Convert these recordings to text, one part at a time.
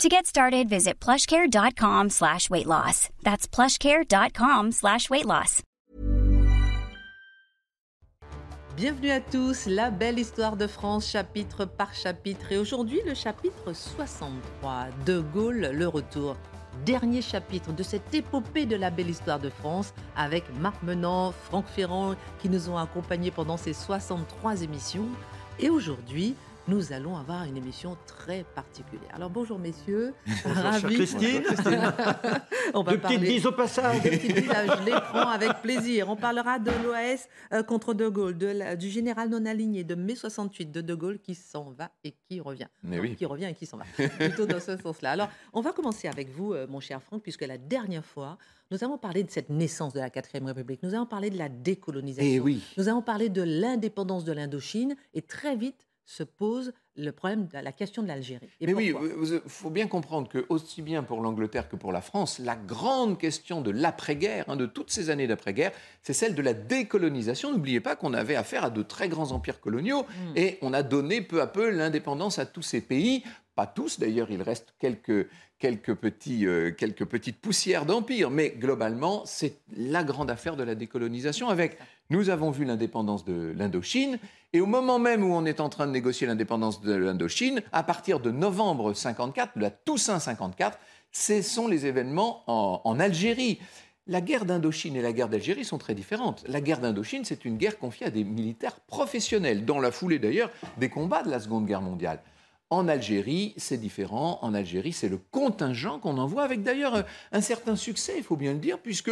To get started, visit plushcare.com/weightloss. That's plushcare.com/weightloss. Bienvenue à tous, la belle histoire de France, chapitre par chapitre. Et aujourd'hui, le chapitre 63, De Gaulle, le retour. Dernier chapitre de cette épopée de la belle histoire de France avec Marc Menant, Franck Ferrand qui nous ont accompagnés pendant ces 63 émissions. Et aujourd'hui, nous allons avoir une émission très particulière. Alors bonjour messieurs, ravi. Christine, on va parler petites bises au passage. Des petites bises, je les prends avec plaisir. On parlera de l'OAS contre De Gaulle, du général non aligné de mai 68, de De Gaulle qui s'en va et qui revient. Oui. Qui revient et qui s'en va, plutôt dans ce sens-là. Alors on va commencer avec vous mon cher Franck, puisque la dernière fois, nous avons parlé de cette naissance de la 4ème République, nous avons parlé de la décolonisation, oui. Nous avons parlé de l'indépendance de l'Indochine et très vite, se pose le problème, la question de l'Algérie. Et mais oui, il faut bien comprendre que aussi bien pour l'Angleterre que pour la France, la grande question de l'après-guerre, de toutes ces années d'après-guerre, c'est celle de la décolonisation. N'oubliez pas qu'on avait affaire à de très grands empires coloniaux et on a donné peu à peu l'indépendance à tous ces pays. Pas tous, d'ailleurs, il reste quelques petites poussières d'empire. Mais globalement, c'est la grande affaire de la décolonisation avec... Nous avons vu l'indépendance de l'Indochine et au moment même où on est en train de négocier l'indépendance de l'Indochine, à partir de novembre 1954, de la Toussaint 1954, ce sont les événements en Algérie. La guerre d'Indochine et la guerre d'Algérie sont très différentes. La guerre d'Indochine, c'est une guerre confiée à des militaires professionnels, dans la foulée d'ailleurs des combats de la Seconde Guerre mondiale. En Algérie, c'est différent. En Algérie, c'est le contingent qu'on envoie avec d'ailleurs un certain succès, il faut bien le dire, puisque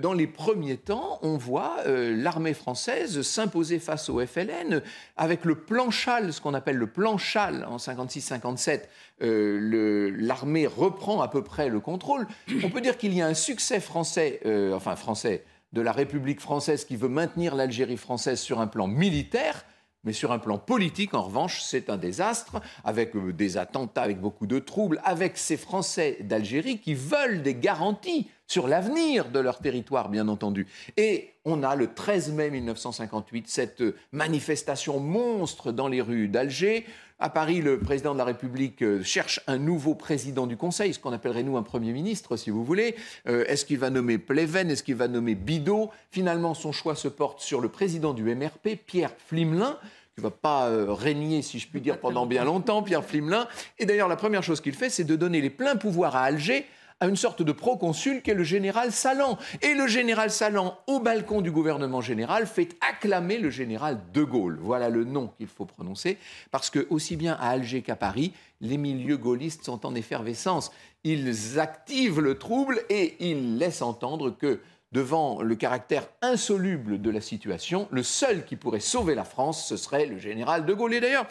dans les premiers temps, on voit l'armée française s'imposer face au FLN avec le plan Challe, ce qu'on appelle le plan Challe en 1956-57. L'armée reprend à peu près le contrôle. On peut dire qu'il y a un succès français, de la République française qui veut maintenir l'Algérie française sur un plan militaire. Mais sur un plan politique, en revanche, c'est un désastre, avec des attentats, avec beaucoup de troubles, avec ces Français d'Algérie qui veulent des garanties sur l'avenir de leur territoire, bien entendu. Et on a le 13 mai 1958, cette manifestation monstre dans les rues d'Alger. À Paris, le président de la République cherche un nouveau président du Conseil, ce qu'on appellerait nous un Premier ministre, si vous voulez. Est-ce qu'il va nommer Pleven? Est-ce qu'il va nommer Bidault? Finalement, son choix se porte sur le président du MRP, Pierre Pflimlin, qui ne va pas régner, si je puis dire, pendant bien longtemps, Pierre Pflimlin. Et d'ailleurs, la première chose qu'il fait, c'est de donner les pleins pouvoirs à Alger, à une sorte de proconsul qu'est le général Salan. Et le général Salan, au balcon du gouvernement général, fait acclamer le général de Gaulle. Voilà le nom qu'il faut prononcer, parce que aussi bien à Alger qu'à Paris, les milieux gaullistes sont en effervescence. Ils activent le trouble et ils laissent entendre que, devant le caractère insoluble de la situation, le seul qui pourrait sauver la France, ce serait le général de Gaulle. Et d'ailleurs,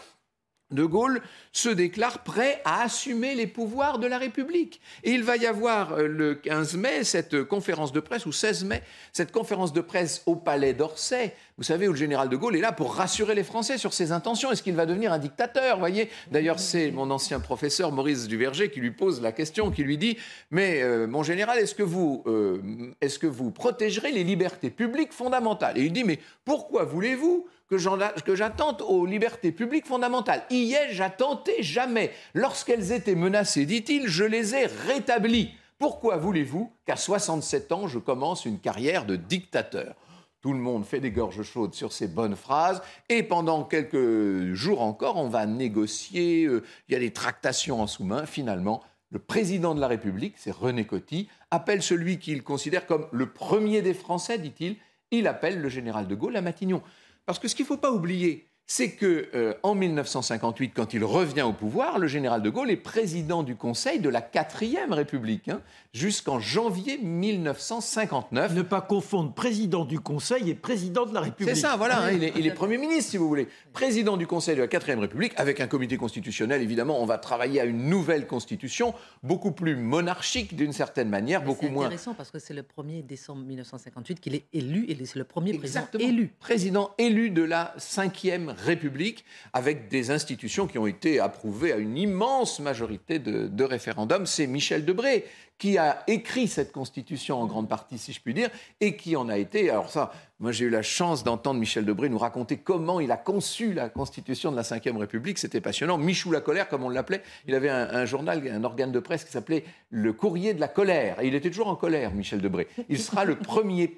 De Gaulle se déclare prêt à assumer les pouvoirs de la République. Et il va y avoir le 15 mai, cette conférence de presse, ou 16 mai, cette conférence de presse au Palais d'Orsay, vous savez, où le général de Gaulle est là pour rassurer les Français sur ses intentions. Est-ce qu'il va devenir un dictateur, voyez ? D'ailleurs, c'est mon ancien professeur Maurice Duverger qui lui pose la question, qui lui dit « Mais mon général, est-ce que vous protégerez les libertés publiques fondamentales ?» Et il dit « Mais pourquoi voulez-vous que j'attente aux libertés publiques fondamentales. Y ai-je attenté jamais. Lorsqu'elles étaient menacées, dit-il, je les ai rétablies. Pourquoi voulez-vous qu'à 67 ans, je commence une carrière de dictateur ? Tout le monde fait des gorges chaudes sur ces bonnes phrases. Et pendant quelques jours encore, on va négocier. Il y a des tractations en sous-main. Finalement, le président de la République, c'est René Coty, appelle celui qu'il considère comme le premier des Français, dit-il. Il appelle le général de Gaulle à Matignon. Parce que ce qu'il ne faut pas oublier, c'est que en 1958, quand il revient au pouvoir, le général de Gaulle est président du Conseil de la 4e République, hein, jusqu'en janvier 1959. Ne pas confondre président du Conseil et président de la République. C'est ça, voilà, hein, il est Premier ministre, si vous voulez. Président du Conseil de la 4e République, avec un comité constitutionnel, évidemment, on va travailler à une nouvelle constitution, beaucoup plus monarchique d'une certaine manière, beaucoup moins... C'est intéressant parce que c'est le 1er décembre 1958 qu'il est élu, et c'est le premier président élu. Président élu de la 5e République, avec des institutions qui ont été approuvées à une immense majorité de référendums. C'est Michel Debré qui a écrit cette constitution en grande partie, si je puis dire, et qui en a été... Alors ça, moi j'ai eu la chance d'entendre Michel Debré nous raconter comment il a conçu la constitution de la 5e République, c'était passionnant. Michou la colère, comme on l'appelait, il avait un journal, un organe de presse qui s'appelait le Courrier de la colère, et il était toujours en colère, Michel Debré. Il sera le premier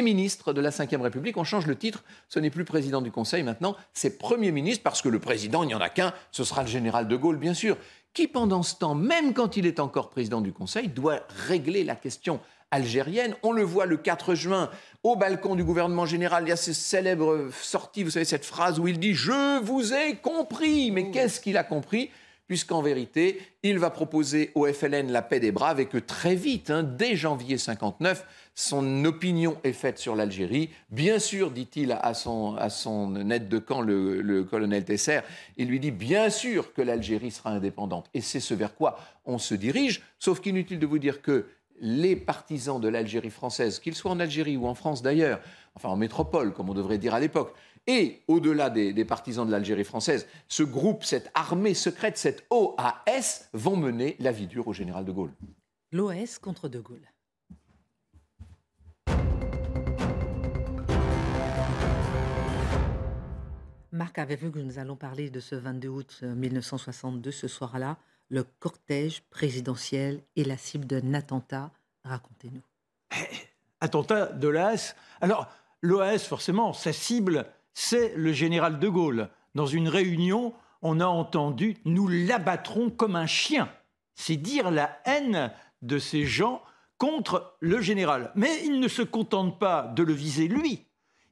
ministre de la 5e République, on change le titre, ce n'est plus président du Conseil maintenant, c'est Premier ministre, parce que le président, il n'y en a qu'un, ce sera le général de Gaulle, bien sûr, qui pendant ce temps, même quand il est encore président du Conseil, doit régler la question algérienne. On le voit le 4 juin, au balcon du gouvernement général, il y a cette célèbre sortie, vous savez, cette phrase où il dit « Je vous ai compris ». Mais qu'est-ce qu'il a compris ? Puisqu'en vérité, il va proposer au FLN la paix des braves et que très vite, hein, dès janvier 59, son opinion est faite sur l'Algérie. Bien sûr, dit-il à son aide de camp, le colonel Tesser, il lui dit bien sûr que l'Algérie sera indépendante. Et c'est ce vers quoi on se dirige, sauf qu'inutile de vous dire que les partisans de l'Algérie française, qu'ils soient en Algérie ou en France d'ailleurs, enfin en métropole comme on devrait dire à l'époque, et au-delà des partisans de l'Algérie française, ce groupe, cette armée secrète, cette OAS, vont mener la vie dure au général de Gaulle. L'OAS contre de Gaulle. Marc avait vu que nous allons parler de ce 22 août 1962, ce soir-là, le cortège présidentiel est la cible d'un attentat. Racontez-nous. Attentat de l'OAS. Alors, l'OAS, forcément, sa cible... c'est le général de Gaulle. Dans une réunion, on a entendu « nous l'abattrons comme un chien ». C'est dire la haine de ces gens contre le général. Mais ils ne se contentent pas de le viser lui.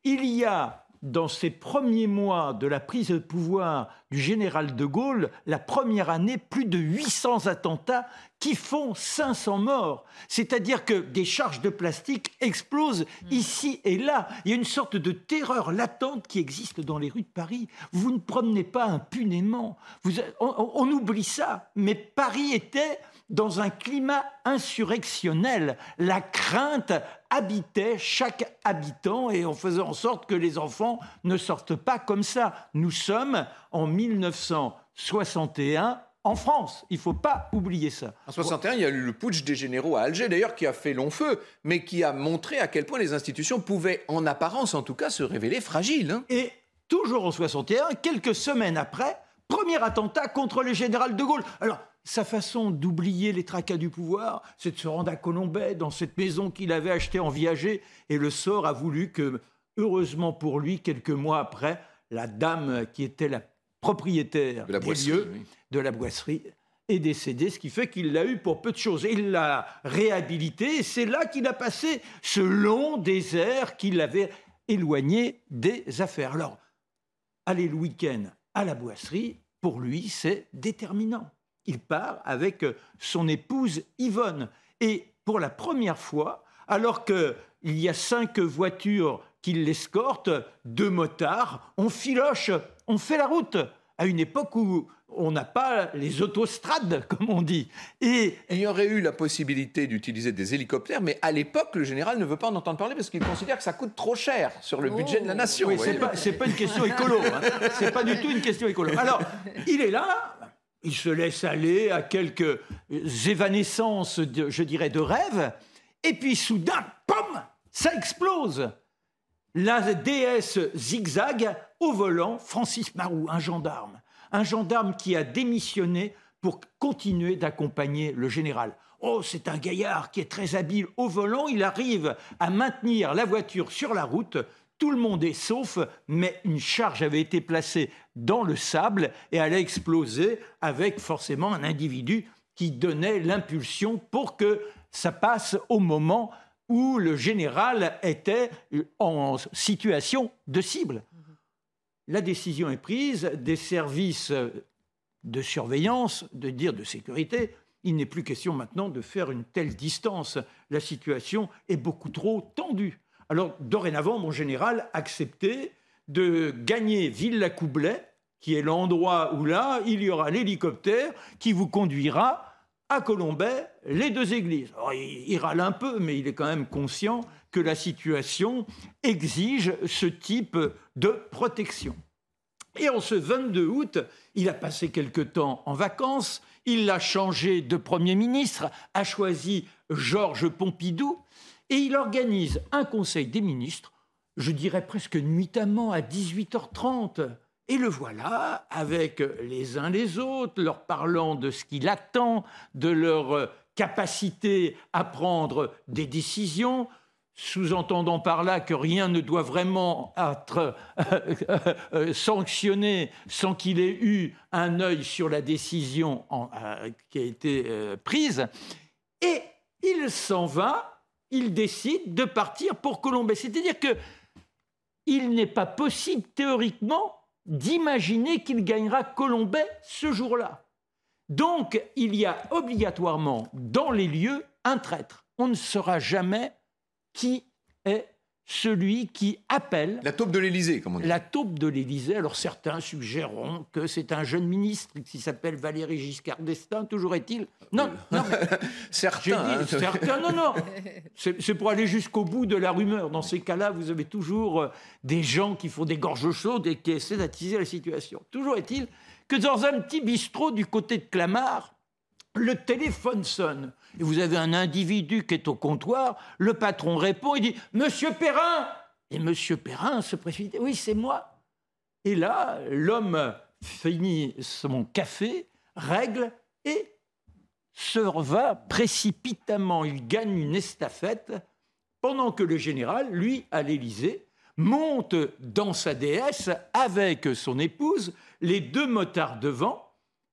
Il y a, dans ces premiers mois de la prise de pouvoir du général de Gaulle, la première année, plus de 800 attentats qui font 500 morts. C'est-à-dire que des charges de plastique explosent ici et là. Il y a une sorte de terreur latente qui existe dans les rues de Paris. Vous ne promenez pas impunément. On oublie ça, mais Paris était dans un climat insurrectionnel. La crainte habitait chaque habitant et on faisait en sorte que les enfants ne sortent pas comme ça. Nous sommes en 1961 en France, il ne faut pas oublier ça. En 1961, il y a eu le putsch des généraux à Alger, d'ailleurs, qui a fait long feu, mais qui a montré à quel point les institutions pouvaient, en apparence en tout cas, se révéler fragiles. Hein. Et toujours en 1961, quelques semaines après, premier attentat contre le général de Gaulle. Alors, sa façon d'oublier les tracas du pouvoir, c'est de se rendre à Colombey, dans cette maison qu'il avait achetée en viager, et le sort a voulu que, heureusement pour lui, quelques mois après, la dame qui était la propriétaire des lieux, de la Boisserie, est décédé, ce qui fait qu'il l'a eu pour peu de choses. Il l'a réhabilité et c'est là qu'il a passé ce long désert qui l'avait éloigné des affaires. Alors, aller le week-end à la Boisserie, pour lui, c'est déterminant. Il part avec son épouse Yvonne. Et pour la première fois, alors qu'il y a 5 voitures qui l'escortent, 2 motards, on filoche, on fait la route. À une époque où on n'a pas les autostrades, comme on dit. Et il y aurait eu la possibilité d'utiliser des hélicoptères, mais à l'époque, le général ne veut pas en entendre parler parce qu'il considère que ça coûte trop cher sur le budget de la nation. Oui, c'est pas une question écolo. Hein. C'est pas du tout une question écolo. Alors, il est là, il se laisse aller à quelques évanescences, je dirais, de rêve, et puis soudain, pom, ça explose. La déesse zigzag, au volant, Francis Marroux, un gendarme qui a démissionné pour continuer d'accompagner le général. Oh, c'est un gaillard qui est très habile au volant, il arrive à maintenir la voiture sur la route, tout le monde est sauf, mais une charge avait été placée dans le sable et elle a explosé avec forcément un individu qui donnait l'impulsion pour que ça passe au moment où le général était en situation de cible. la décision est prise, des services de surveillance, de sécurité, il n'est plus question maintenant de faire une telle distance. La situation est beaucoup trop tendue. Alors, dorénavant, mon général acceptait de gagner Villacoublay, qui est l'endroit où là, il y aura l'hélicoptère qui vous conduira à Colombey, les deux églises. Alors, il râle un peu, mais il est quand même conscient que la situation exige ce type de protection. Et en ce 22 août, il a passé quelque temps en vacances, il a changé de Premier ministre, a choisi Georges Pompidou, et il organise un conseil des ministres, je dirais presque nuitamment à 18h30. Et le voilà, avec les uns les autres, leur parlant de ce qu'il attend, de leur capacité à prendre des décisions, sous-entendant par là que rien ne doit vraiment être sanctionné sans qu'il ait eu un œil sur la décision qui a été prise. Et il s'en va, il décide de partir pour Colombey. C'est-à-dire qu'il n'est pas possible théoriquement d'imaginer qu'il gagnera Colombey ce jour-là. Donc, il y a obligatoirement dans les lieux un traître. On ne saura jamais qui est celui qui appelle... La taupe de l'Élysée, comme on dit. La taupe de l'Élysée. Alors, certains suggéreront que c'est un jeune ministre qui s'appelle Valéry Giscard d'Estaing, toujours est-il... Non. Certains, non. C'est pour aller jusqu'au bout de la rumeur. Dans ces cas-là, vous avez toujours des gens qui font des gorges chaudes et qui essaient d'attiser la situation. Toujours est-il que dans un petit bistrot du côté de Clamart, le téléphone sonne. Et vous avez un individu qui est au comptoir, le patron répond, il dit « Monsieur Perrin !» Et Monsieur Perrin se précipite « Oui, c'est moi !» Et là, l'homme finit son café, règle et se va précipitamment. Il gagne une estafette pendant que le général, lui, à l'Élysée, monte dans sa déesse avec son épouse, les deux motards devant,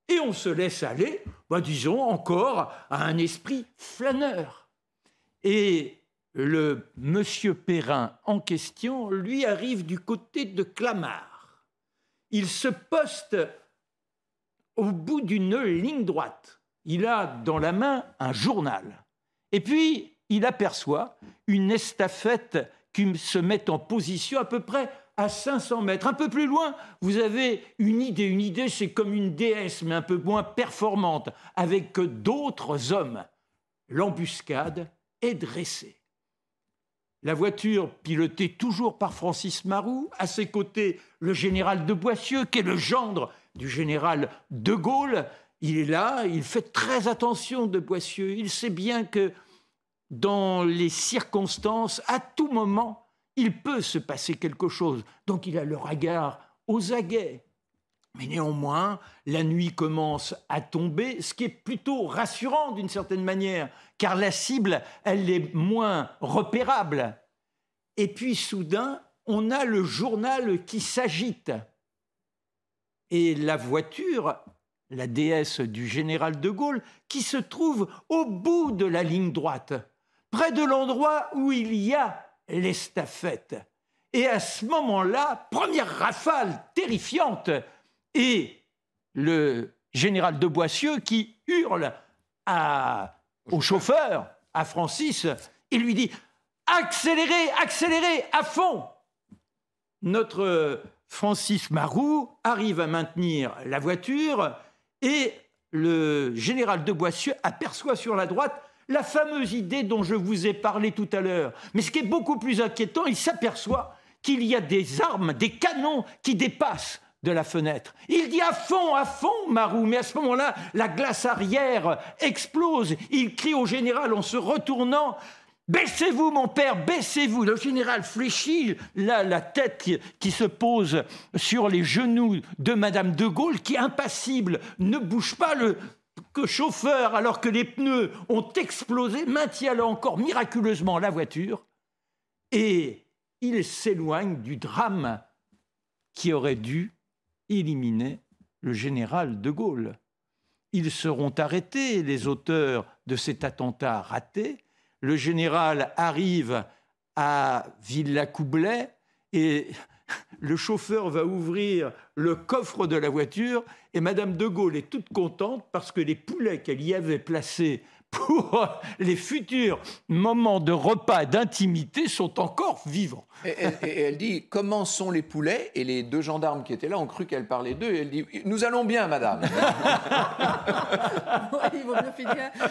et on se laisse aller, disons encore, à un esprit flâneur. Et le monsieur Perrin en question, lui, arrive du côté de Clamart. Il se poste au bout d'une ligne droite. Il a dans la main un journal. Et puis, il aperçoit une estafette qui se met en position à peu près à 500 mètres. Un peu plus loin, vous avez une idée. Une idée, c'est comme une déesse, mais un peu moins performante, avec d'autres hommes. L'embuscade est dressée. La voiture, pilotée toujours par Francis Marroux, à ses côtés, le général de Boissieu, qui est le gendre du général de Gaulle. Il est là, il fait très attention de Boissieu. Il sait bien que, dans les circonstances, à tout moment, il peut se passer quelque chose, donc il a le regard aux aguets. Mais néanmoins, la nuit commence à tomber, ce qui est plutôt rassurant d'une certaine manière, car la cible, elle est moins repérable. Et puis soudain, on a le journal qui s'agite. Et la voiture, la déesse du général de Gaulle, qui se trouve au bout de la ligne droite, près de l'endroit où il y a l'estafette. Et à ce moment-là, première rafale terrifiante, et le général de Boissieu qui hurle au chauffeur, à Francis, et lui dit « Accélérez, à fond !» Notre Francis Marroux arrive à maintenir la voiture et le général de Boissieu aperçoit sur la droite la fameuse idée dont je vous ai parlé tout à l'heure. Mais ce qui est beaucoup plus inquiétant, il s'aperçoit qu'il y a des armes, des canons qui dépassent de la fenêtre. Il dit à fond, Marroux. Mais à ce moment-là, la glace arrière explose. Il crie au général en se retournant « Baissez-vous, mon père, baissez-vous !» Le général fléchit, là, la tête qui se pose sur les genoux de Madame de Gaulle, qui, impassible, ne bouge pas le... que chauffeur, alors que les pneus ont explosé, maintient là encore miraculeusement la voiture et il s'éloigne du drame qui aurait dû éliminer le général de Gaulle. Ils seront arrêtés, les auteurs de cet attentat raté. Le général arrive à Villacoublay et le chauffeur va ouvrir le coffre de la voiture et Madame de Gaulle est toute contente parce que les poulets qu'elle y avait placés pour les futurs moments de repas d'intimité sont encore vivants. Et elle dit « Comment sont les poulets ?» Et les deux gendarmes qui étaient là ont cru qu'elle parlait d'eux. Et elle dit « Nous allons bien, madame. » Oui, ils vont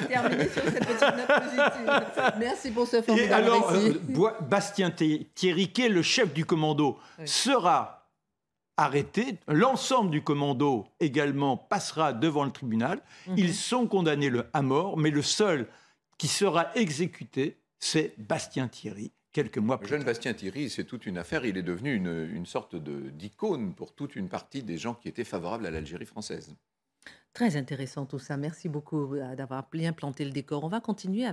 terminer sur cette petite note positive. Merci pour ce formidable récit. Bastien-Thiry, le chef du commando, oui, sera arrêté. L'ensemble du commando également passera devant le tribunal. Mmh. Ils sont condamnés à mort, mais le seul qui sera exécuté, c'est Bastien-Thiry, quelques mois plus tard. Le jeune Bastien-Thiry, c'est toute une affaire. Il est devenu une sorte d'icône pour toute une partie des gens qui étaient favorables à l'Algérie française. Très intéressant tout ça. Merci beaucoup d'avoir bien planté le décor. On va continuer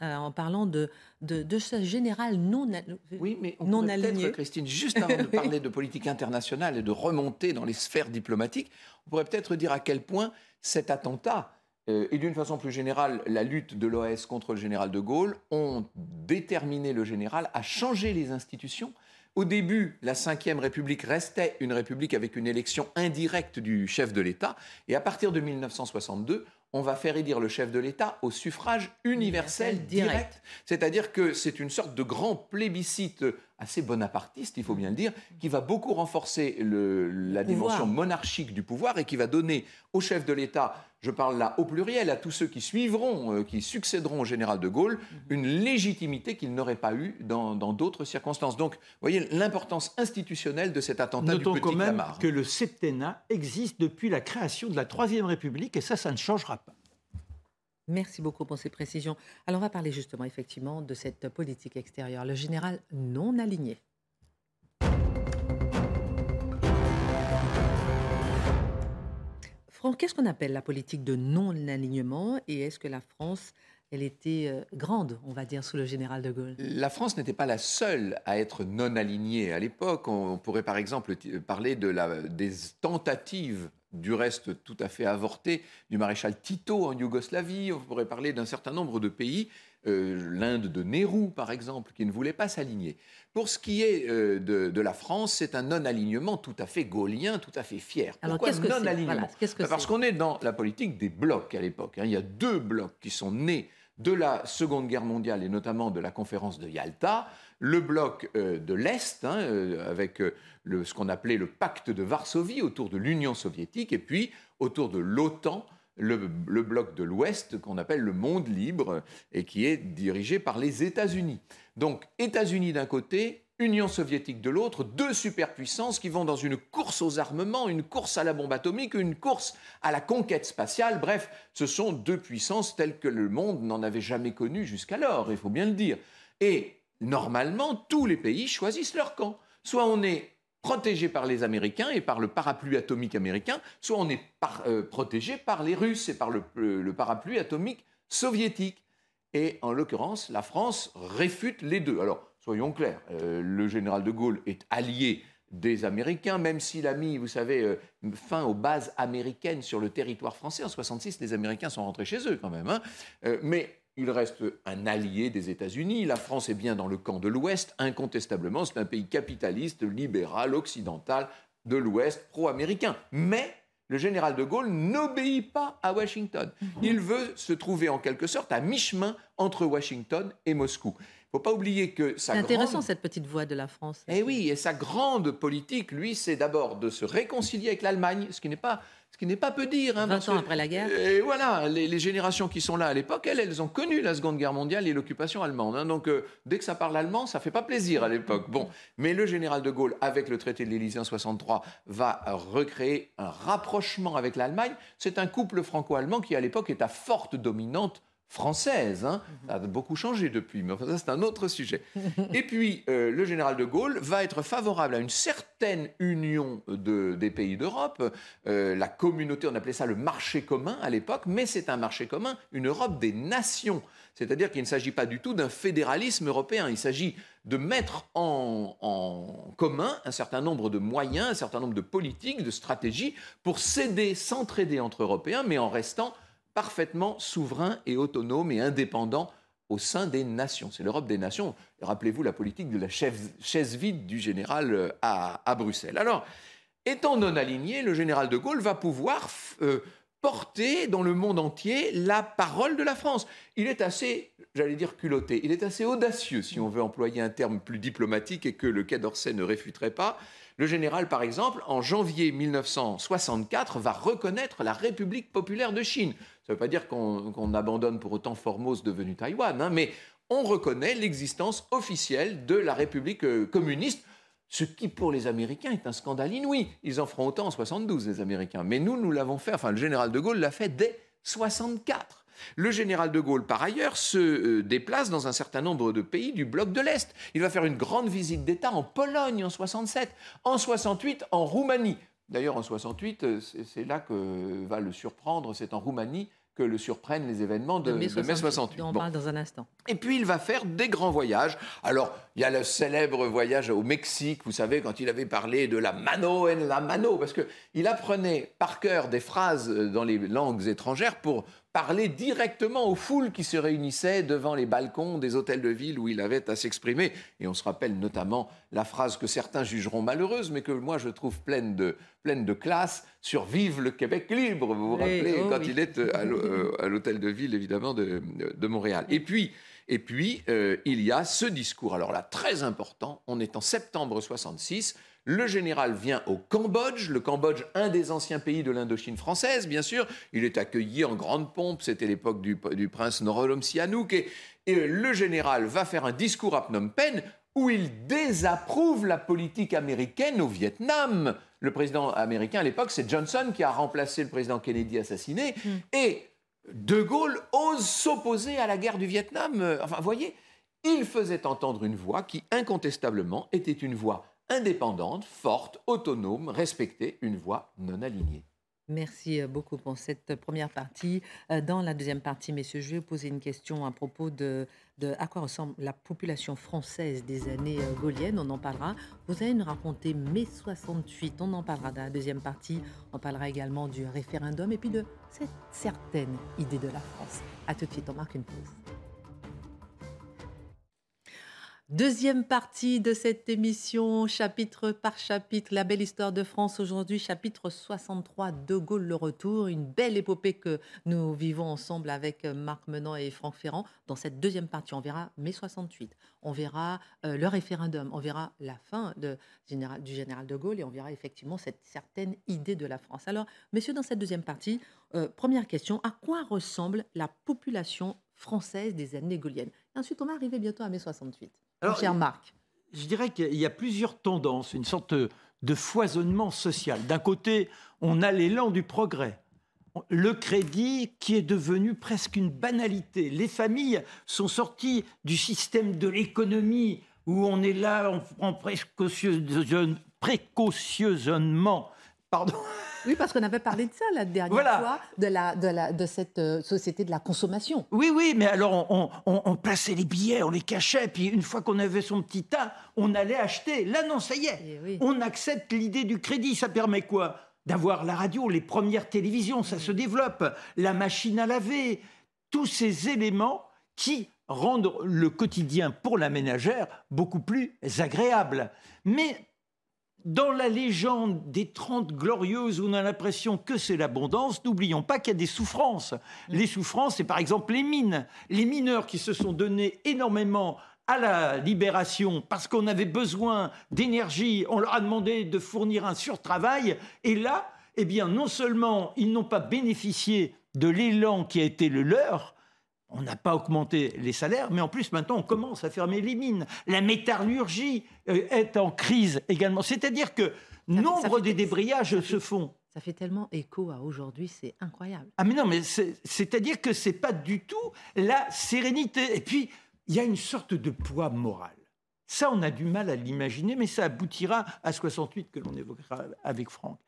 en parlant de ce général non aligné. Oui, mais on pourrait peut-être, Christine, juste avant de parler de politique internationale et de remonter dans les sphères diplomatiques, on pourrait peut-être dire à quel point cet attentat et d'une façon plus générale la lutte de l'OAS contre le général de Gaulle ont déterminé le général à changer les institutions. Au début, la Ve République restait une république avec une élection indirecte du chef de l'État. Et à partir de 1962, on va faire élire le chef de l'État au suffrage universel direct. C'est-à-dire que c'est une sorte de grand plébiscite assez bonapartiste, il faut bien le dire, qui va beaucoup renforcer la dimension monarchique du pouvoir et qui va donner au chef de l'État, je parle là au pluriel, à tous ceux qui suivront, qui succéderont au général de Gaulle, une légitimité qu'il n'aurait pas eue dans d'autres circonstances. Donc, vous voyez l'importance institutionnelle de cet attentat du petit Clamart. Notons quand même que le septennat existe depuis la création de la Troisième République et ça ne changera pas. Merci beaucoup pour ces précisions. Alors, on va parler justement, effectivement, de cette politique extérieure, le général non aligné. Franck, qu'est-ce qu'on appelle la politique de non-alignement et est-ce que la France, elle était grande, on va dire, sous le général de Gaulle? La France n'était pas la seule à être non-alignée à l'époque. On pourrait par exemple parler des tentatives, du reste tout à fait avortées, du maréchal Tito en Yougoslavie. On pourrait parler d'un certain nombre de pays, l'Inde de Nehru par exemple, qui ne voulait pas s'aligner. Pour ce qui est de la France, c'est un non-alignement tout à fait gaullien, tout à fait fier. Alors, pourquoi non-alignement? Parce qu'on est dans la politique des blocs à l'époque. Il y a deux blocs qui sont nés de la Seconde Guerre mondiale et notamment de la conférence de Yalta. Le bloc de l'Est, avec ce qu'on appelait le pacte de Varsovie autour de l'Union soviétique, et puis autour de l'OTAN, le bloc de l'Ouest qu'on appelle le monde libre et qui est dirigé par les États-Unis. Donc, États-Unis d'un côté, Union soviétique de l'autre, deux superpuissances qui vont dans une course aux armements, une course à la bombe atomique, une course à la conquête spatiale. Bref, ce sont deux puissances telles que le monde n'en avait jamais connues jusqu'alors, il faut bien le dire. Et normalement, tous les pays choisissent leur camp. Soit on est protégé par les Américains et par le parapluie atomique américain, soit on est protégé par les Russes et par le parapluie atomique soviétique. Et en l'occurrence, la France réfute les deux. Alors, soyons clairs, le général de Gaulle est allié des Américains, même s'il a mis, vous savez, fin aux bases américaines sur le territoire français. En 1966, les Américains sont rentrés chez eux quand même. Mais il reste un allié des États-Unis. La France est bien dans le camp de l'Ouest, incontestablement. C'est un pays capitaliste, libéral, occidental, de l'Ouest, pro-américain. Mais le général de Gaulle n'obéit pas à Washington. Il veut se trouver en quelque sorte à mi-chemin entre Washington et Moscou. Il ne faut pas oublier que sa grande... C'est intéressant cette petite voix de la France. Eh oui, et sa grande politique, lui, c'est d'abord de se réconcilier avec l'Allemagne, ce qui n'est pas peu dire. 20 ans après la guerre. Et voilà, les générations qui sont là à l'époque, elles ont connu la Seconde Guerre mondiale et l'occupation allemande. Donc, dès que ça parle allemand, ça ne fait pas plaisir à l'époque. Bon, mais le général de Gaulle, avec le traité de l'Élysée en 1963, va recréer un rapprochement avec l'Allemagne. C'est un couple franco-allemand qui, à l'époque, est à forte dominante française. Ça a beaucoup changé depuis, mais ça, c'est un autre sujet. Et puis, le général de Gaulle va être favorable à une certaine union des pays d'Europe. La communauté, on appelait ça le marché commun à l'époque, mais c'est un marché commun, une Europe des nations. C'est-à-dire qu'il ne s'agit pas du tout d'un fédéralisme européen. Il s'agit de mettre en commun un certain nombre de moyens, un certain nombre de politiques, de stratégies pour s'entraider entre Européens, mais en restant parfaitement souverain et autonome et indépendant au sein des nations. C'est l'Europe des nations. Rappelez-vous la politique de la chaise vide du général à Bruxelles. Alors, étant non aligné, le général de Gaulle va pouvoir porter dans le monde entier la parole de la France. Il est assez, j'allais dire culotté, il est assez audacieux, si on veut employer un terme plus diplomatique et que le Quai d'Orsay ne réfuterait pas. Le général, par exemple, en janvier 1964, va reconnaître la République populaire de Chine. Ça ne veut pas dire qu'on abandonne pour autant Formose devenu Taïwan, hein, mais on reconnaît l'existence officielle de la République communiste, ce qui, pour les Américains, est un scandale inouï. Ils en feront autant en 1972, les Américains. Mais nous, nous l'avons fait, enfin, le général de Gaulle l'a fait dès 1964. Le général de Gaulle, par ailleurs, se déplace dans un certain nombre de pays du bloc de l'Est. Il va faire une grande visite d'État en Pologne en 1967, en 1968, en Roumanie. D'ailleurs, en 1968, c'est là que va le surprendre, c'est en Roumanie que le surprennent les événements de mai 68. Dont on parle dans un instant. Et puis, il va faire des grands voyages. Alors, il y a le célèbre voyage au Mexique, vous savez, quand il avait parlé de la mano en la mano, parce qu'il apprenait par cœur des phrases dans les langues étrangères pour parler directement aux foules qui se réunissaient devant les balcons des hôtels de ville où il avait à s'exprimer. Et on se rappelle notamment la phrase que certains jugeront malheureuse, mais que moi je trouve pleine de classe, « Survive le Québec libre », vous vous rappelez, il est à l'hôtel de ville, évidemment, de Montréal. Et puis, il y a ce discours, alors là, très important, on est en septembre 1966, le général vient au Cambodge, le Cambodge, un des anciens pays de l'Indochine française, bien sûr. Il est accueilli en grande pompe, c'était l'époque du prince Norodom Sihanouk. Et le général va faire un discours à Phnom Penh où il désapprouve la politique américaine au Vietnam. Le président américain, à l'époque, c'est Johnson qui a remplacé le président Kennedy assassiné. Et de Gaulle ose s'opposer à la guerre du Vietnam. Enfin, vous voyez, il faisait entendre une voix qui, incontestablement, était une voix indépendante, forte, autonome, respectée, une voix non alignée. Merci beaucoup pour cette première partie. Dans la deuxième partie, messieurs, je vais vous poser une question à propos de à quoi ressemble la population française des années gaulliennes. On en parlera. Vous allez nous raconter mai 68. On en parlera dans la deuxième partie. On parlera également du référendum et puis de cette certaine idée de la France. À tout de suite, on marque une pause. Deuxième partie de cette émission, chapitre par chapitre, la belle histoire de France aujourd'hui, chapitre 63, De Gaulle le retour, une belle épopée que nous vivons ensemble avec Marc Menant et Franck Ferrand. Dans cette deuxième partie, on verra mai 68, on verra le référendum, on verra la fin du général de Gaulle et on verra effectivement cette certaine idée de la France. Alors, messieurs, dans cette deuxième partie, première question, à quoi ressemble la population française des années gaulliennes ? Et ensuite, on va arriver bientôt à mai 68. Alors, cher Marc. Je dirais qu'il y a plusieurs tendances, une sorte de foisonnement social. D'un côté, on a l'élan du progrès, le crédit qui est devenu presque une banalité. Les familles sont sorties du système de l'économie où on est là, on prend précautionnement. Pardon. Oui, parce qu'on avait parlé de ça la dernière fois, de cette société de la consommation. Oui, mais alors on plaçait les billets, on les cachait, puis une fois qu'on avait son petit tas, on allait acheter. Là, non, ça y est, on accepte l'idée du crédit. Ça permet quoi ? D'avoir la radio, les premières télévisions, ça se développe, la machine à laver, tous ces éléments qui rendent le quotidien pour la ménagère beaucoup plus agréable. Mais dans la légende des 30 glorieuses, on a l'impression que c'est l'abondance. N'oublions pas qu'il y a des souffrances. Les souffrances, c'est par exemple les mines. Les mineurs qui se sont donnés énormément à la libération parce qu'on avait besoin d'énergie. On leur a demandé de fournir un surtravail. Et là, eh bien, non seulement ils n'ont pas bénéficié de l'élan qui a été le leur, on n'a pas augmenté les salaires, mais en plus, maintenant, on commence à fermer les mines. La métallurgie est en crise également. C'est-à-dire que des débrayages se font. Ça fait tellement écho à aujourd'hui, c'est incroyable. Ah mais non, mais c'est-à-dire que ce n'est pas du tout la sérénité. Et puis, il y a une sorte de poids moral. Ça, on a du mal à l'imaginer, mais ça aboutira à 68 que l'on évoquera avec Franck.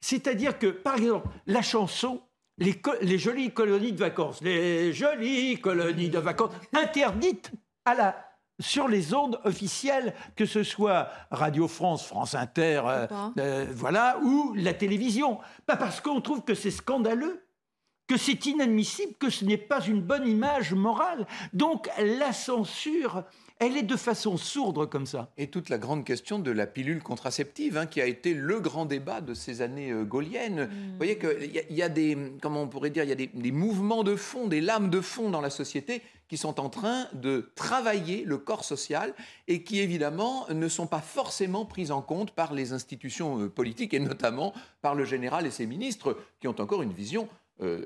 C'est-à-dire que, par exemple, la chanson, les jolies colonies de vacances, interdites sur les ondes officielles, que ce soit Radio France, France Inter, ou la télévision. Pas parce qu'on trouve que c'est scandaleux que c'est inadmissible, que ce n'est pas une bonne image morale. Donc la censure, elle est de façon sourde comme ça. Et toute la grande question de la pilule contraceptive, qui a été le grand débat de ces années gaulliennes. Vous voyez qu'il y a des, comment on pourrait dire, il y a des mouvements de fond, des lames de fond dans la société qui sont en train de travailler le corps social et qui, évidemment, ne sont pas forcément prises en compte par les institutions politiques et notamment par le général et ses ministres qui ont encore une vision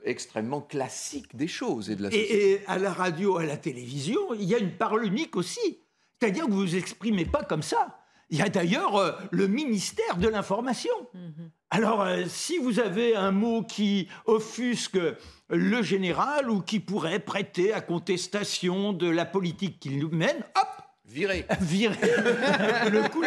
extrêmement classique des choses et de la société. Et à la radio, à la télévision, il y a une parole unique aussi. C'est-à-dire que vous ne vous exprimez pas comme ça. Il y a d'ailleurs le ministère de l'Information. Mm-hmm. Alors, si vous avez un mot qui offusque le général ou qui pourrait prêter à contestation de la politique qu'il nous mène, hop, Virer. Le coup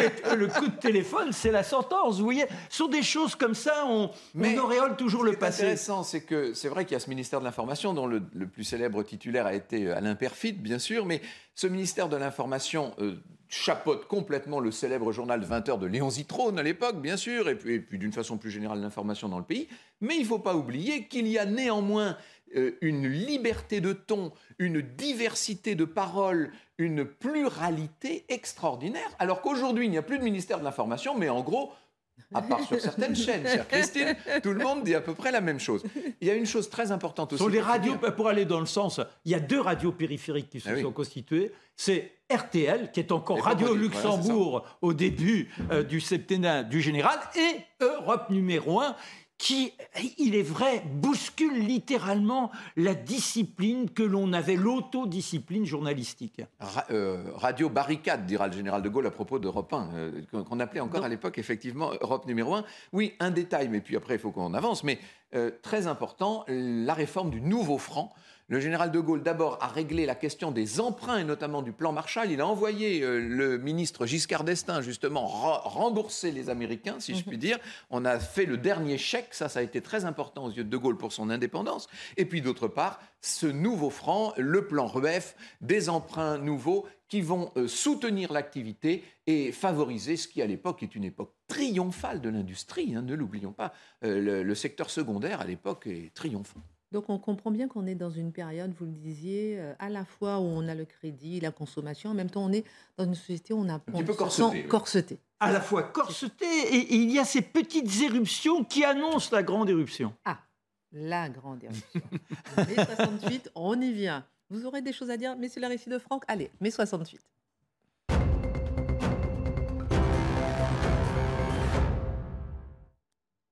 de téléphone, c'est la sentence, vous voyez. Ce sont des choses comme ça, on auréole toujours le passé. Ce qui est intéressant, c'est que c'est vrai qu'il y a ce ministère de l'Information, dont le plus célèbre titulaire a été Alain Perfit, bien sûr, mais ce ministère de l'Information chapeaute complètement le célèbre journal 20h de Léon Zitrone à l'époque, bien sûr, et puis d'une façon plus générale l'information dans le pays. Mais il ne faut pas oublier qu'il y a néanmoins une liberté de ton, une diversité de paroles, une pluralité extraordinaire, alors qu'aujourd'hui, il n'y a plus de ministère de l'Information, mais en gros, à part sur certaines chaînes, chère Christine, tout le monde dit à peu près la même chose. Il y a une chose très importante aussi. Sur les radios, pour aller dans le sens, il y a 2 radios périphériques qui se sont constituées. C'est RTL, qui est encore Radio Luxembourg au début du septennat du général, et Europe numéro 1, qui, il est vrai, bouscule littéralement la discipline que l'on avait, l'autodiscipline journalistique. Radio barricade, dira le général de Gaulle à propos d'Europe 1, qu'on appelait encore à l'époque, effectivement, Europe numéro 1. Oui, un détail, mais puis après, il faut qu'on avance, mais très important, la réforme du nouveau franc. Le général de Gaulle, d'abord, a réglé la question des emprunts, et notamment du plan Marshall. Il a envoyé le ministre Giscard d'Estaing, justement, rembourser les Américains, si je puis dire. On a fait le dernier chèque. Ça a été très important aux yeux de Gaulle pour son indépendance. Et puis, d'autre part, ce nouveau franc, le plan REF, des emprunts nouveaux qui vont soutenir l'activité et favoriser ce qui, à l'époque, est une époque triomphale de l'industrie. Ne l'oublions pas. Le secteur secondaire, à l'époque, est triomphant. Donc on comprend bien qu'on est dans une période, vous le disiez, à la fois où on a le crédit, la consommation, en même temps on est dans une société où on se sent corseté. À la fois corseté et il y a ces petites éruptions qui annoncent la grande éruption. Ah, la grande éruption. Mai 68, on y vient. Vous aurez des choses à dire, mais c'est la récit de Franck. Allez, mai 68.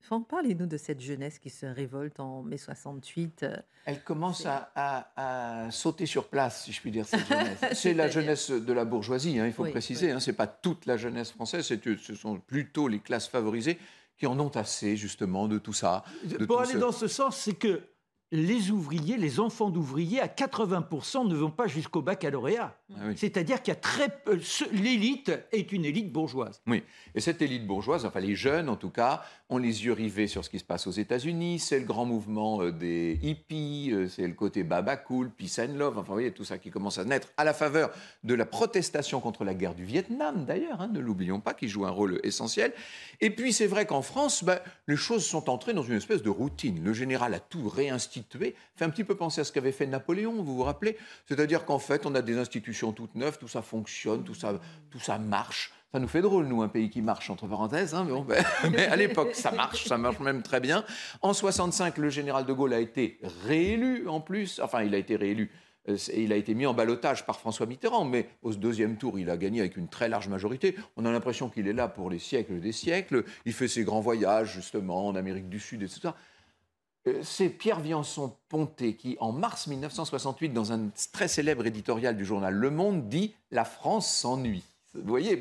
Franck, parlez-nous de cette jeunesse qui se révolte en mai 68. Elle commence à sauter sur place, si je puis dire, cette jeunesse. C'est la jeunesse de la bourgeoisie, il faut préciser. Ce n'est pas toute la jeunesse française, ce sont plutôt les classes favorisées qui en ont assez, justement, de tout ça. Dans ce sens, c'est que les ouvriers, les enfants d'ouvriers, à 80% ne vont pas jusqu'au baccalauréat. C'est-à-dire qu'il y a l'élite est une élite bourgeoise. Oui, et cette élite bourgeoise, enfin les jeunes en tout cas, ont les yeux rivés sur ce qui se passe aux États-Unis. C'est le grand mouvement des hippies, c'est le côté baba cool, peace and love. Enfin, vous voyez, tout ça qui commence à naître à la faveur de la protestation contre la guerre du Vietnam, d'ailleurs. Ne l'oublions pas, qui joue un rôle essentiel. Et puis, c'est vrai qu'en France, les choses sont entrées dans une espèce de routine. Le général a tout réinstitué. Fait un petit peu penser à ce qu'avait fait Napoléon, vous vous rappelez ? C'est-à-dire qu'en fait, on a des institutions toutes neuves, tout ça fonctionne, tout ça marche. Ça nous fait drôle, nous, un pays qui marche, entre parenthèses. Mais à l'époque, ça marche même très bien. En 1965, le général de Gaulle a été réélu, en plus. Enfin, il a été réélu. Il a été mis en ballottage par François Mitterrand, mais au 2e tour, il a gagné avec une très large majorité. On a l'impression qu'il est là pour les siècles des siècles. Il fait ses grands voyages, justement, en Amérique du Sud, etc. C'est Pierre Viançon-Ponté qui, en mars 1968, dans un très célèbre éditorial du journal Le Monde, dit « La France s'ennuie ». Vous voyez,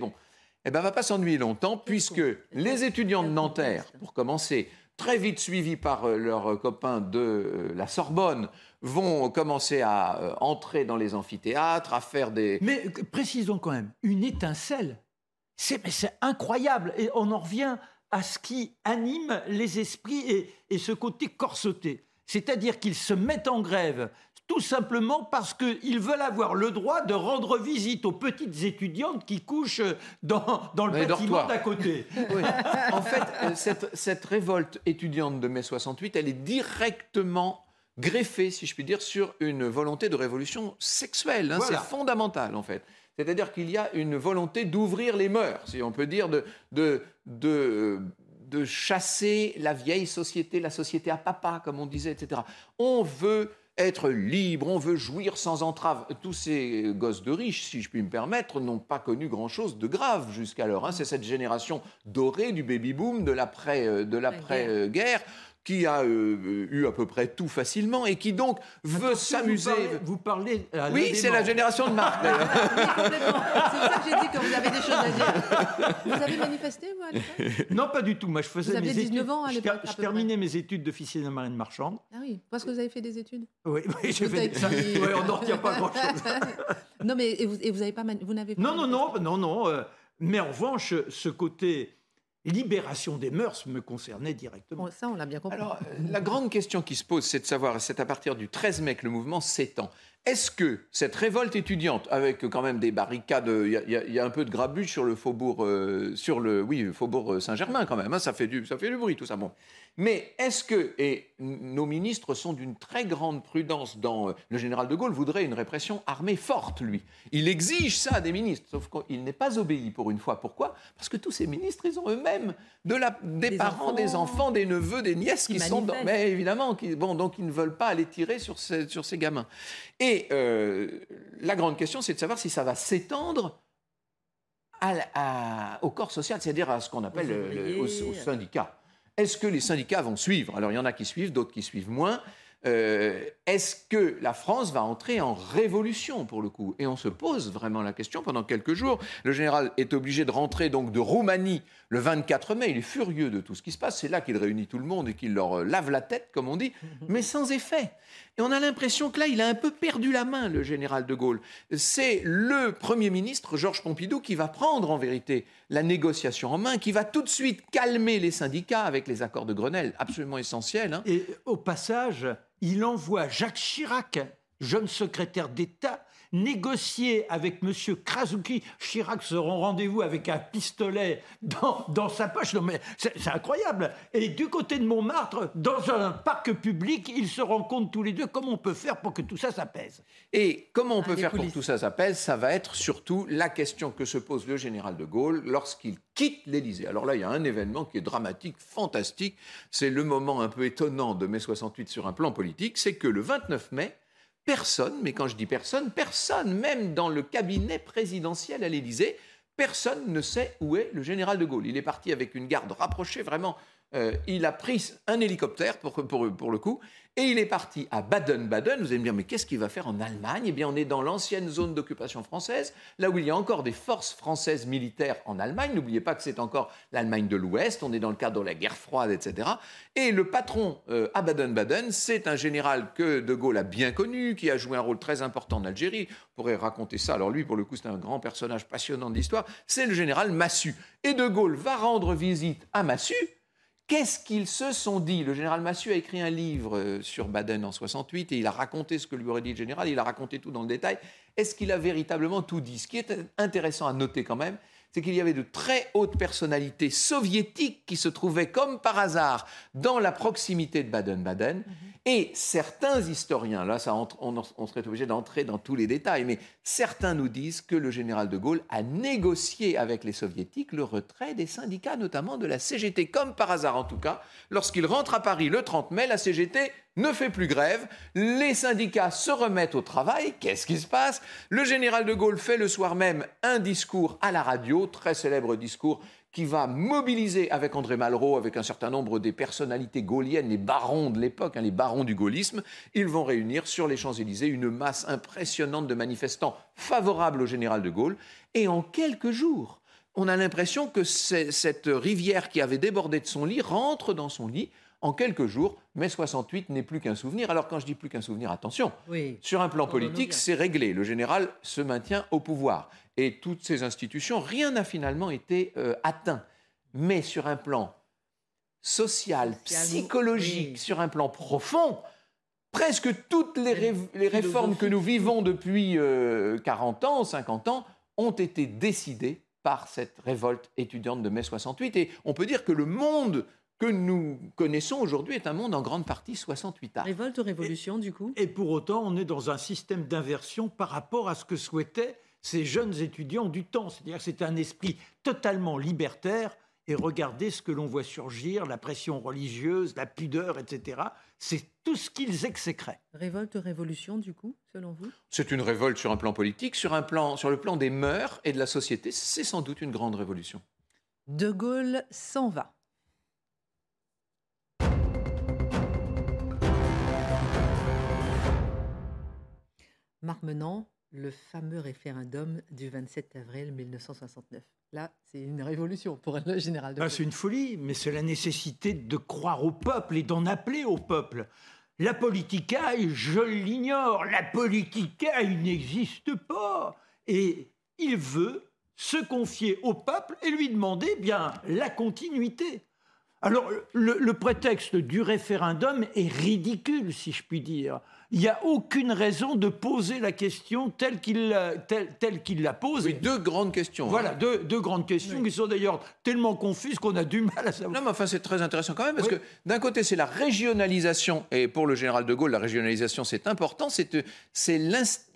elle ne va pas s'ennuyer longtemps, puisque les étudiants de Nanterre, pour commencer, très vite suivis par leurs copains de la Sorbonne, vont commencer à entrer dans les amphithéâtres, à faire des... Mais précisons quand même, une étincelle, c'est incroyable. Et on en revient à ce qui anime les esprits et ce côté corseté. C'est-à-dire qu'ils se mettent en grève, tout simplement parce qu'ils veulent avoir le droit de rendre visite aux petites étudiantes qui couchent dans le bâtiment d'à côté. Oui. En fait, cette révolte étudiante de mai 68, elle est directement greffé, si je puis dire, sur une volonté de révolution sexuelle. Hein, voilà. C'est fondamental, en fait. C'est-à-dire qu'il y a une volonté d'ouvrir les mœurs, si on peut dire, de chasser la vieille société, la société à papa, comme on disait, etc. On veut être libre, on veut jouir sans entrave. Tous ces gosses de riches, si je puis me permettre, n'ont pas connu grand-chose de grave jusqu'alors. Hein. C'est cette génération dorée du baby-boom, de l'après-guerre, qui a eu à peu près tout facilement et qui donc veut s'amuser. Vous parlez à oui, c'est la génération de Marc. Oui, complètement. C'est ça que j'ai dit quand vous avez des choses à dire. Vous avez manifesté, vous, à l'époque ? Non, pas du tout. Moi, je faisais vous aviez 19 ans à l'époque. Je terminais mes études d'officier de marine marchande. Ah oui, parce que vous avez fait des études. Oui, j'ai fait des études. Oui, on n'en retient pas grand-chose. Non, mais et vous n'avez pas manifesté ? Non. Mais en revanche, ce côté... libération des mœurs me concernait directement. Ça, on l'a bien compris. Alors, la grande question qui se pose, c'est de savoir, c'est à partir du 13 mai que le mouvement s'étend. Est-ce que cette révolte étudiante, avec quand même des barricades, il y a un peu de grabuge sur le faubourg, faubourg Saint-Germain quand même, hein, ça fait du bruit tout ça. Bon. Mais est-ce que, et nos ministres sont d'une très grande prudence dans... le général de Gaulle voudrait une répression armée forte, lui. Il exige ça des ministres, sauf qu'il n'est pas obéi pour une fois. Pourquoi ? Parce que tous ces ministres, ils ont eux-mêmes des parents, des enfants, des neveux, des nièces qui sont... Mais évidemment, donc ils ne veulent pas aller tirer sur ces gamins. Et la grande question, c'est de savoir si ça va s'étendre au corps social, c'est-à-dire à ce qu'on appelle aux syndicats. Est-ce que les syndicats vont suivre ? Alors, il y en a qui suivent, d'autres qui suivent moins. Est-ce que la France va entrer en révolution, pour le coup ? Et on se pose vraiment la question pendant quelques jours. Le général est obligé de rentrer donc de Roumanie le 24 mai. Il est furieux de tout ce qui se passe. C'est là qu'il réunit tout le monde et qu'il leur lave la tête, comme on dit, mais sans effet. Et on a l'impression que là, il a un peu perdu la main, le général de Gaulle. C'est le Premier ministre, Georges Pompidou, qui va prendre en vérité la négociation en main, qui va tout de suite calmer les syndicats avec les accords de Grenelle, absolument essentiels. Hein. Et au passage... il envoie Jacques Chirac, jeune secrétaire d'État, négocier avec M. Krasouki. Chirac sera en rendez-vous avec un pistolet dans sa poche. Non, mais c'est incroyable. Et du côté de Montmartre, dans un parc public, ils se rencontrent tous les deux. Comment on peut faire pour que tout ça, ça pèse ? Et comment on peut faire pour que tout ça, ça pèse ? Ça va être surtout la question que se pose le général de Gaulle lorsqu'il quitte l'Élysée. Alors là, il y a un événement qui est dramatique, fantastique. C'est le moment un peu étonnant de mai 68 sur un plan politique. C'est que le 29 mai, personne, mais quand je dis personne, même dans le cabinet présidentiel à l'Élysée, personne ne sait où est le général de Gaulle. Il est parti avec une garde rapprochée, vraiment. Il a pris un hélicoptère, pour le coup, et il est parti à Baden-Baden. Vous allez me dire, mais qu'est-ce qu'il va faire en Allemagne ? Eh bien, on est dans l'ancienne zone d'occupation française, là où il y a encore des forces françaises militaires en Allemagne. N'oubliez pas que c'est encore l'Allemagne de l'Ouest. On est dans le cadre de la guerre froide, etc. Et le patron à Baden-Baden, c'est un général que De Gaulle a bien connu, qui a joué un rôle très important en Algérie. On pourrait raconter ça. Alors lui, pour le coup, c'est un grand personnage passionnant de l'histoire. C'est le général Massu. Et De Gaulle va rendre visite à Massu. Qu'est-ce qu'ils se sont dit ? Le général Massu a écrit un livre sur Baden en 68 et il a raconté ce que lui aurait dit le général, il a raconté tout dans le détail. Est-ce qu'il a véritablement tout dit ? Ce qui est intéressant à noter quand même, c'est qu'il y avait de très hautes personnalités soviétiques qui se trouvaient comme par hasard dans la proximité de Baden-Baden. Et certains historiens, là on serait obligé d'entrer dans tous les détails, mais certains nous disent que le général de Gaulle a négocié avec les soviétiques le retrait des syndicats, notamment de la CGT. Comme par hasard en tout cas, lorsqu'il rentre à Paris le 30 mai, la CGT... ne fait plus grève, les syndicats se remettent au travail, qu'est-ce qui se passe ? Le général de Gaulle fait le soir même un discours à la radio, très célèbre discours, qui va mobiliser avec André Malraux, avec un certain nombre des personnalités gauliennes, les barons de l'époque, hein, les barons du gaullisme, ils vont réunir sur les Champs-Élysées une masse impressionnante de manifestants favorables au général de Gaulle, et en quelques jours, on a l'impression que cette rivière qui avait débordé de son lit rentre dans son lit. En quelques jours, mai 68 n'est plus qu'un souvenir. Alors, quand je dis plus qu'un souvenir, attention, oui. Sur un plan politique, c'est réglé. Le général se maintient au pouvoir. Et toutes ces institutions, rien n'a finalement été atteint. Mais sur un plan social, psychologique, oui. Sur un plan profond, presque toutes les réformes que nous vivons depuis 40 ans, 50 ans, ont été décidées par cette révolte étudiante de mai 68. Et on peut dire que le monde... que nous connaissons aujourd'hui est un monde en grande partie 68 ans. Révolte ou révolution, du coup. Et pour autant, on est dans un système d'inversion par rapport à ce que souhaitaient ces jeunes étudiants du temps. C'est-à-dire que c'est un esprit totalement libertaire, et regardez ce que l'on voit surgir, la pression religieuse, la pudeur, etc. C'est tout ce qu'ils exécraient. Révolte, révolution, du coup, selon vous ? C'est une révolte sur un plan politique, sur le plan des mœurs et de la société. C'est sans doute une grande révolution. De Gaulle s'en va. Marc Menant, le fameux référendum du 27 avril 1969. Là, c'est une révolution pour le général de Gaulle. C'est une folie, mais c'est la nécessité de croire au peuple et d'en appeler au peuple. La politicaille, je l'ignore, la politicaille n'existe pas. Et il veut se confier au peuple et lui demander bien la continuité. Alors, le prétexte du référendum est ridicule, si je puis dire. Il n'y a aucune raison de poser la question telle qu'il la pose. Oui, deux grandes questions. Voilà, hein. deux grandes questions, oui, qui sont d'ailleurs tellement confuses qu'on a du mal à savoir. Non, mais enfin, c'est très intéressant quand même, parce, oui, que d'un côté, c'est la régionalisation, et pour le général de Gaulle, la régionalisation, c'est important, c'est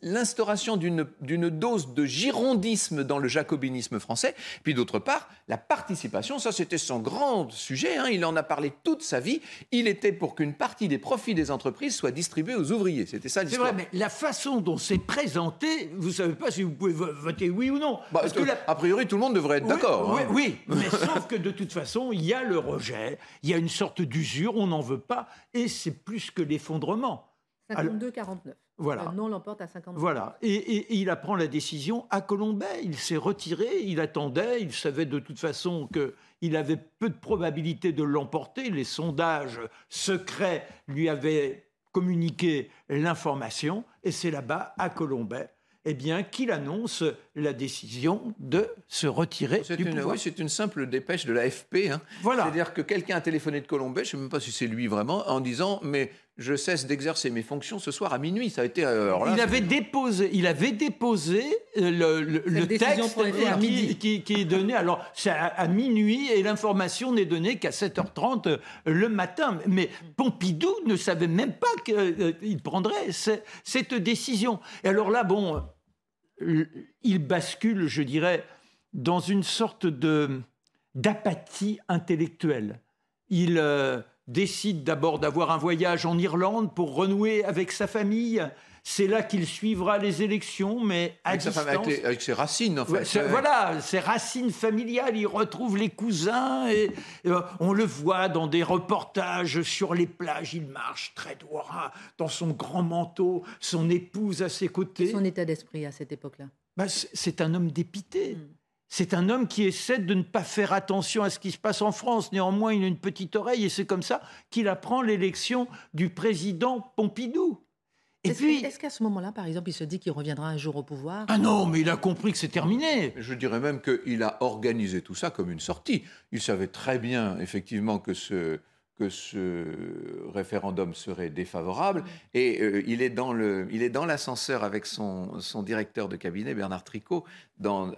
l'instauration d'une dose de girondisme dans le jacobinisme français, puis d'autre part, la participation, ça c'était son grand sujet, hein, il en a parlé toute sa vie, il était pour qu'une partie des profits des entreprises soit distribuée aux ouvriers. C'était ça l'histoire. C'est vrai, mais la façon dont c'est présenté, vous ne savez pas si vous pouvez voter oui ou non. Bah, parce que a priori, tout le monde devrait être, oui, d'accord. Oui, hein, oui, mais sauf que de toute façon, il y a le rejet, il y a une sorte d'usure, on n'en veut pas, et c'est plus que l'effondrement. 52-49. Voilà. Le non l'emporte à 52. Voilà. Et il apprend la décision à Colombey. Il s'est retiré, il attendait, il savait de toute façon que... Il avait peu de probabilité de l'emporter. Les sondages secrets lui avaient communiqué l'information. Et c'est là-bas, à Colombey, eh bien, qu'il annonce la décision de se retirer du pouvoir. Oui, c'est une simple dépêche de l'AFP. Hein. Voilà. C'est-à-dire que quelqu'un a téléphoné de Colombey, je ne sais même pas si c'est lui vraiment, en disant « mais je cesse d'exercer mes fonctions ce soir à minuit ». Ça a été... Il avait déposé le texte qui est donné. Alors, c'est à minuit et l'information n'est donnée qu'à 7h30 le matin. Mais Pompidou ne savait même pas qu'il prendrait cette décision. Et alors là, bon... Il bascule, je dirais, dans une sorte d'apathie intellectuelle. Il décide d'abord d'avoir un voyage en Irlande pour renouer avec sa famille. C'est là qu'il suivra les élections, mais à distance. Avec ses racines, en fait. Ouais, voilà, ses racines familiales. Il retrouve les cousins et on le voit dans des reportages sur les plages. Il marche très droit dans son grand manteau, son épouse à ses côtés. Son état d'esprit à cette époque-là. C'est un homme dépité. Mmh. C'est un homme qui essaie de ne pas faire attention à ce qui se passe en France. Néanmoins, il a une petite oreille et c'est comme ça qu'il apprend l'élection du président Pompidou. Et puis, est-ce qu'à ce moment-là, par exemple, il se dit qu'il reviendra un jour au pouvoir ? Ah non, mais il a compris que c'est terminé. Je dirais même qu'il a organisé tout ça comme une sortie. Il savait très bien, effectivement, que ce référendum serait défavorable. Et il est dans l'ascenseur avec son directeur de cabinet, Bernard Tricot,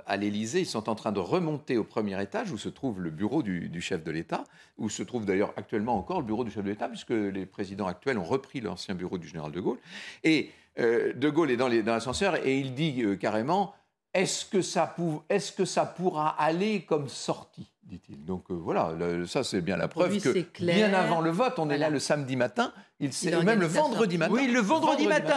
à l'Élysée. Ils sont en train de remonter au premier étage où se trouve le bureau du chef de l'État, où se trouve d'ailleurs actuellement encore le bureau du chef de l'État, puisque les présidents actuels ont repris l'ancien bureau du général de Gaulle. Et de Gaulle est dans l'ascenseur et il dit carrément... Est-ce que ça pourra aller comme sortie, dit-il. Donc voilà, ça c'est bien la preuve que bien avant le vote, on est là le samedi matin, même le vendredi matin. Oui,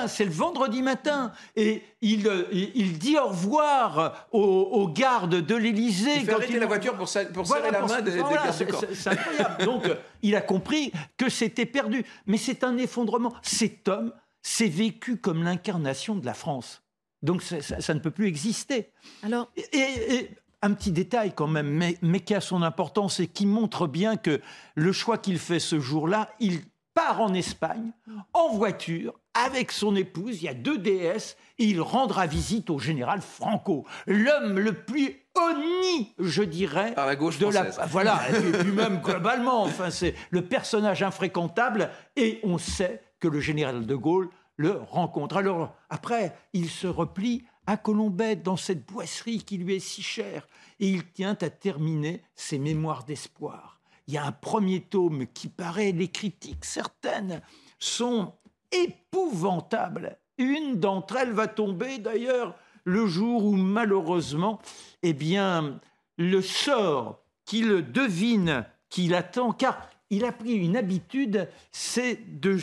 c'est le vendredi matin. Et il dit au revoir aux gardes de l'Élysée. Il fait arrêter la voiture pour serrer la main des gardes du corps. C'est incroyable. Donc il a compris que c'était perdu. Mais c'est un effondrement. Cet homme s'est vécu comme l'incarnation de la France. Donc ça ne peut plus exister. Alors... Et un petit détail quand même, mais qui a son importance et qui montre bien que le choix qu'il fait ce jour-là, il part en Espagne, en voiture, avec son épouse, il y a deux déesses, et il rendra visite au général Franco, l'homme le plus honni, je dirais... Par la gauche française. Voilà, et puis même globalement, enfin, c'est le personnage infréquentable, et on sait que le général de Gaulle le rencontre. Alors, après, il se replie à Colombey, dans cette boisserie qui lui est si chère. Et il tient à terminer ses mémoires d'espoir. Il y a un premier tome qui paraît, les critiques certaines sont épouvantables. Une d'entre elles va tomber d'ailleurs le jour où malheureusement, eh bien, le sort qu'il devine, qu'il attend, car il a pris une habitude, c'est de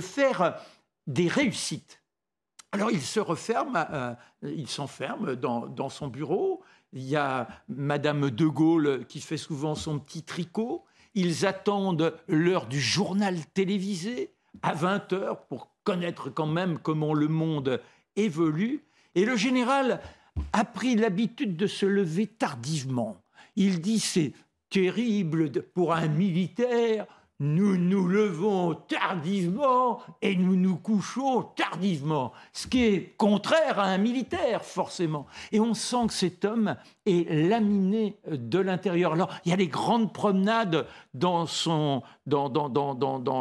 faire des réussites. Alors il se referme, il s'enferme dans son bureau. Il y a Madame de Gaulle qui fait souvent son petit tricot. Ils attendent l'heure du journal télévisé à 20h pour connaître quand même comment le monde évolue. Et le général a pris l'habitude de se lever tardivement. Il dit « c'est terrible pour un militaire, nous nous levons tardivement et nous nous couchons tardivement », ce qui est contraire à un militaire, forcément. Et on sent que cet homme est laminé de l'intérieur. Alors, il y a les grandes promenades dans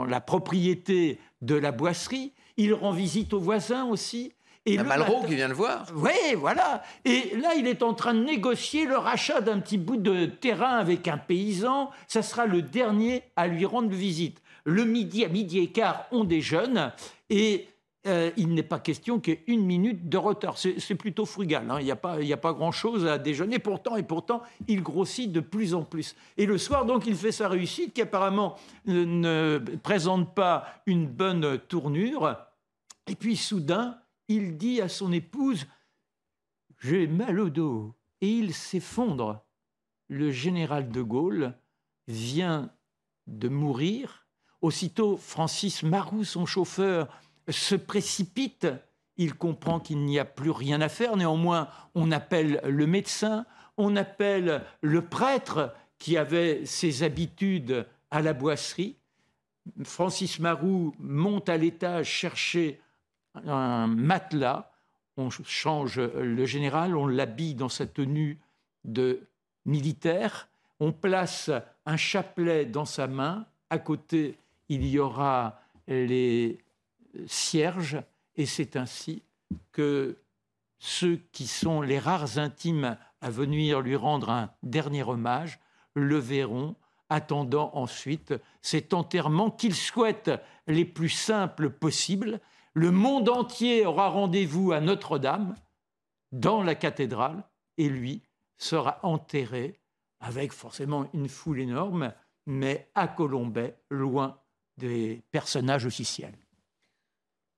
la propriété de la Boisserie. Il rend visite aux voisins aussi. Et le Malraux qui vient le voir. Oui, voilà. Et là, il est en train de négocier le rachat d'un petit bout de terrain avec un paysan. Ça sera le dernier à lui rendre visite. Le midi, à midi et quart, on déjeune. Et il n'est pas question qu'il y ait une minute de retard. C'est plutôt frugal. Hein. Il n'y a pas grand-chose à déjeuner. Pourtant, il grossit de plus en plus. Et le soir, donc, il fait sa réussite qui apparemment ne présente pas une bonne tournure. Et puis, soudain, il dit à son épouse « J'ai mal au dos » et il s'effondre. Le général de Gaulle vient de mourir. Aussitôt, Francis Marroux, son chauffeur, se précipite. Il comprend qu'il n'y a plus rien à faire. Néanmoins, on appelle le médecin, on appelle le prêtre qui avait ses habitudes à la Boisserie. Francis Marroux monte à l'étage chercher un matelas, on change le général, on l'habille dans sa tenue de militaire, on place un chapelet dans sa main, à côté il y aura les cierges, et c'est ainsi que ceux qui sont les rares intimes à venir lui rendre un dernier hommage le verront, attendant ensuite cet enterrement qu'ils souhaitent les plus simples possibles. Le monde entier aura rendez-vous à Notre-Dame, dans la cathédrale, et lui sera enterré avec forcément une foule énorme, mais à Colombey, loin des personnages officiels.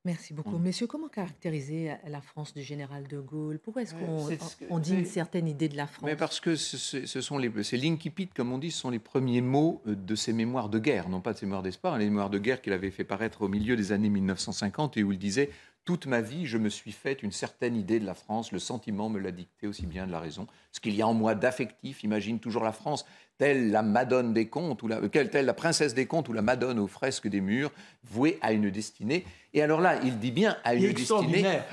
Merci beaucoup. Messieurs, comment caractériser la France du général de Gaulle ? Pourquoi est-ce qu'on dit une certaine idée de la France ? Mais parce que c'est l'incipit, comme on dit, ce sont les premiers mots de ses mémoires de guerre, non pas de ses mémoires d'espoir, les mémoires de guerre qu'il avait fait paraître au milieu des années 1950 et où il disait « Toute ma vie, je me suis faite une certaine idée de la France, le sentiment me l'a dicté aussi bien de la raison. Ce qu'il y a en moi d'affectif, imagine toujours la France ». Telle la Madone des Contes, telle la Princesse des Contes ou la Madone aux fresques des murs, vouée à une destinée. Et alors là, il dit bien à une destinée. Non mais,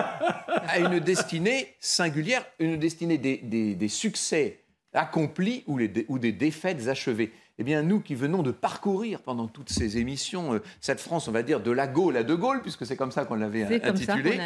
à une destinée singulière, une destinée des succès accomplis ou des défaites achevées. Eh bien, nous qui venons de parcourir pendant toutes ces émissions cette France, on va dire, de la Gaule à De Gaulle, puisque c'est comme ça qu'on l'avait intitulé.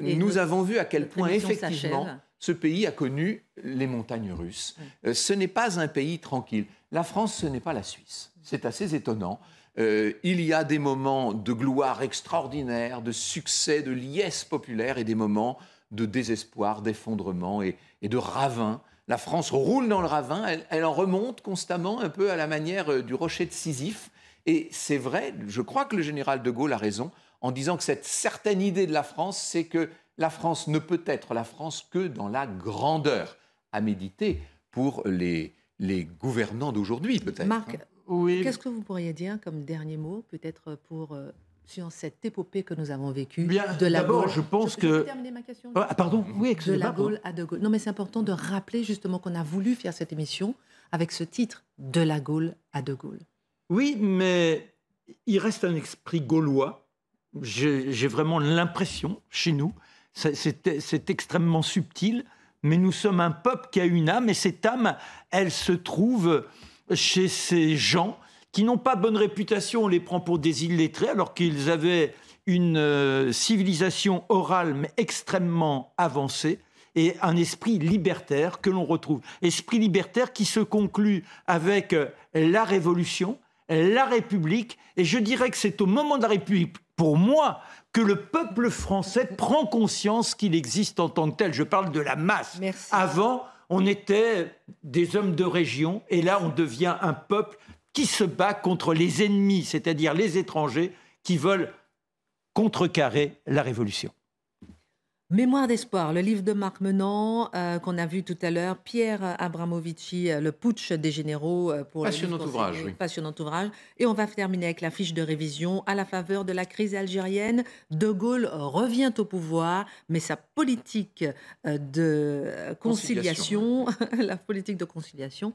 Nous avons vu à quel point, effectivement, ce pays a connu les montagnes russes. Ce n'est pas un pays tranquille. La France, ce n'est pas la Suisse. C'est assez étonnant. Il y a des moments de gloire extraordinaire, de succès, de liesse populaire et des moments de désespoir, d'effondrement et de ravin. La France roule dans le ravin, elle en remonte constamment un peu à la manière du rocher de Sisyphe. Et c'est vrai, je crois que le général de Gaulle a raison en disant que cette certaine idée de la France, c'est que la France ne peut être la France que dans la grandeur, à méditer pour les gouvernants d'aujourd'hui peut-être. Marc, oui. Qu'est-ce que vous pourriez dire comme dernier mot peut-être pour... sur cette épopée que nous avons vécue de la Gaulle. D'abord, je pense que... Je peux terminer ma question. Ah, pardon. Oui, excusez-moi. De la Gaulle à De Gaulle. Non, mais c'est important de rappeler justement qu'on a voulu faire cette émission avec ce titre, De la Gaulle à De Gaulle. Oui, mais il reste un esprit gaulois. J'ai vraiment l'impression, chez nous, c'est extrêmement subtil, mais nous sommes un peuple qui a une âme, et cette âme, elle se trouve chez ces gens qui n'ont pas bonne réputation, on les prend pour des illettrés, alors qu'ils avaient une civilisation orale mais extrêmement avancée. et un esprit libertaire que l'on retrouve. Esprit libertaire qui se conclut avec la Révolution, la République, et je dirais que c'est au moment de la République, pour moi, que le peuple français prend conscience qu'il existe en tant que tel. Je parle de la masse. Merci. Avant, on était des hommes de région, et là, on devient un peuple qui se bat contre les ennemis, c'est-à-dire les étrangers qui veulent contrecarrer la Révolution. Mémoire d'espoir, le livre de Marc Menant qu'on a vu tout à l'heure, Pierre Abramovici, Le putsch des généraux. Pour passionnant ouvrage, oui. Passionnant ouvrage. Et on va terminer avec la fiche de révision. À la faveur de la crise algérienne, De Gaulle revient au pouvoir, mais sa politique de conciliation. La politique de conciliation,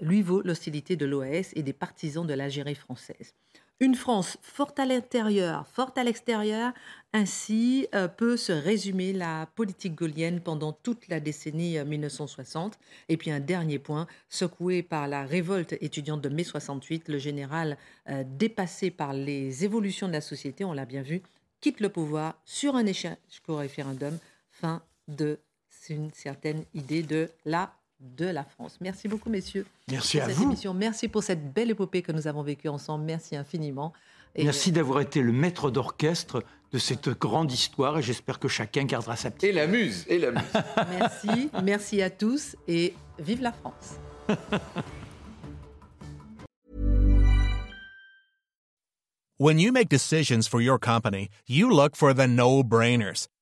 lui vaut l'hostilité de l'OAS et des partisans de l'Algérie française. Une France forte à l'intérieur, forte à l'extérieur, ainsi peut se résumer la politique gaullienne pendant toute la décennie 1960. Et puis un dernier point, secoué par la révolte étudiante de mai 68, le général, dépassé par les évolutions de la société, on l'a bien vu, quitte le pouvoir sur un échec au référendum, fin de une certaine idée de la France. Merci beaucoup, messieurs. Merci à vous. Émission. Merci pour cette belle épopée que nous avons vécue ensemble. Merci infiniment. Et merci d'avoir été le maître d'orchestre de cette grande histoire et j'espère que chacun gardera sa petite. Et la muse. Merci. Merci à tous et vive la France. When you make decisions for your company, you look for the no-brainers.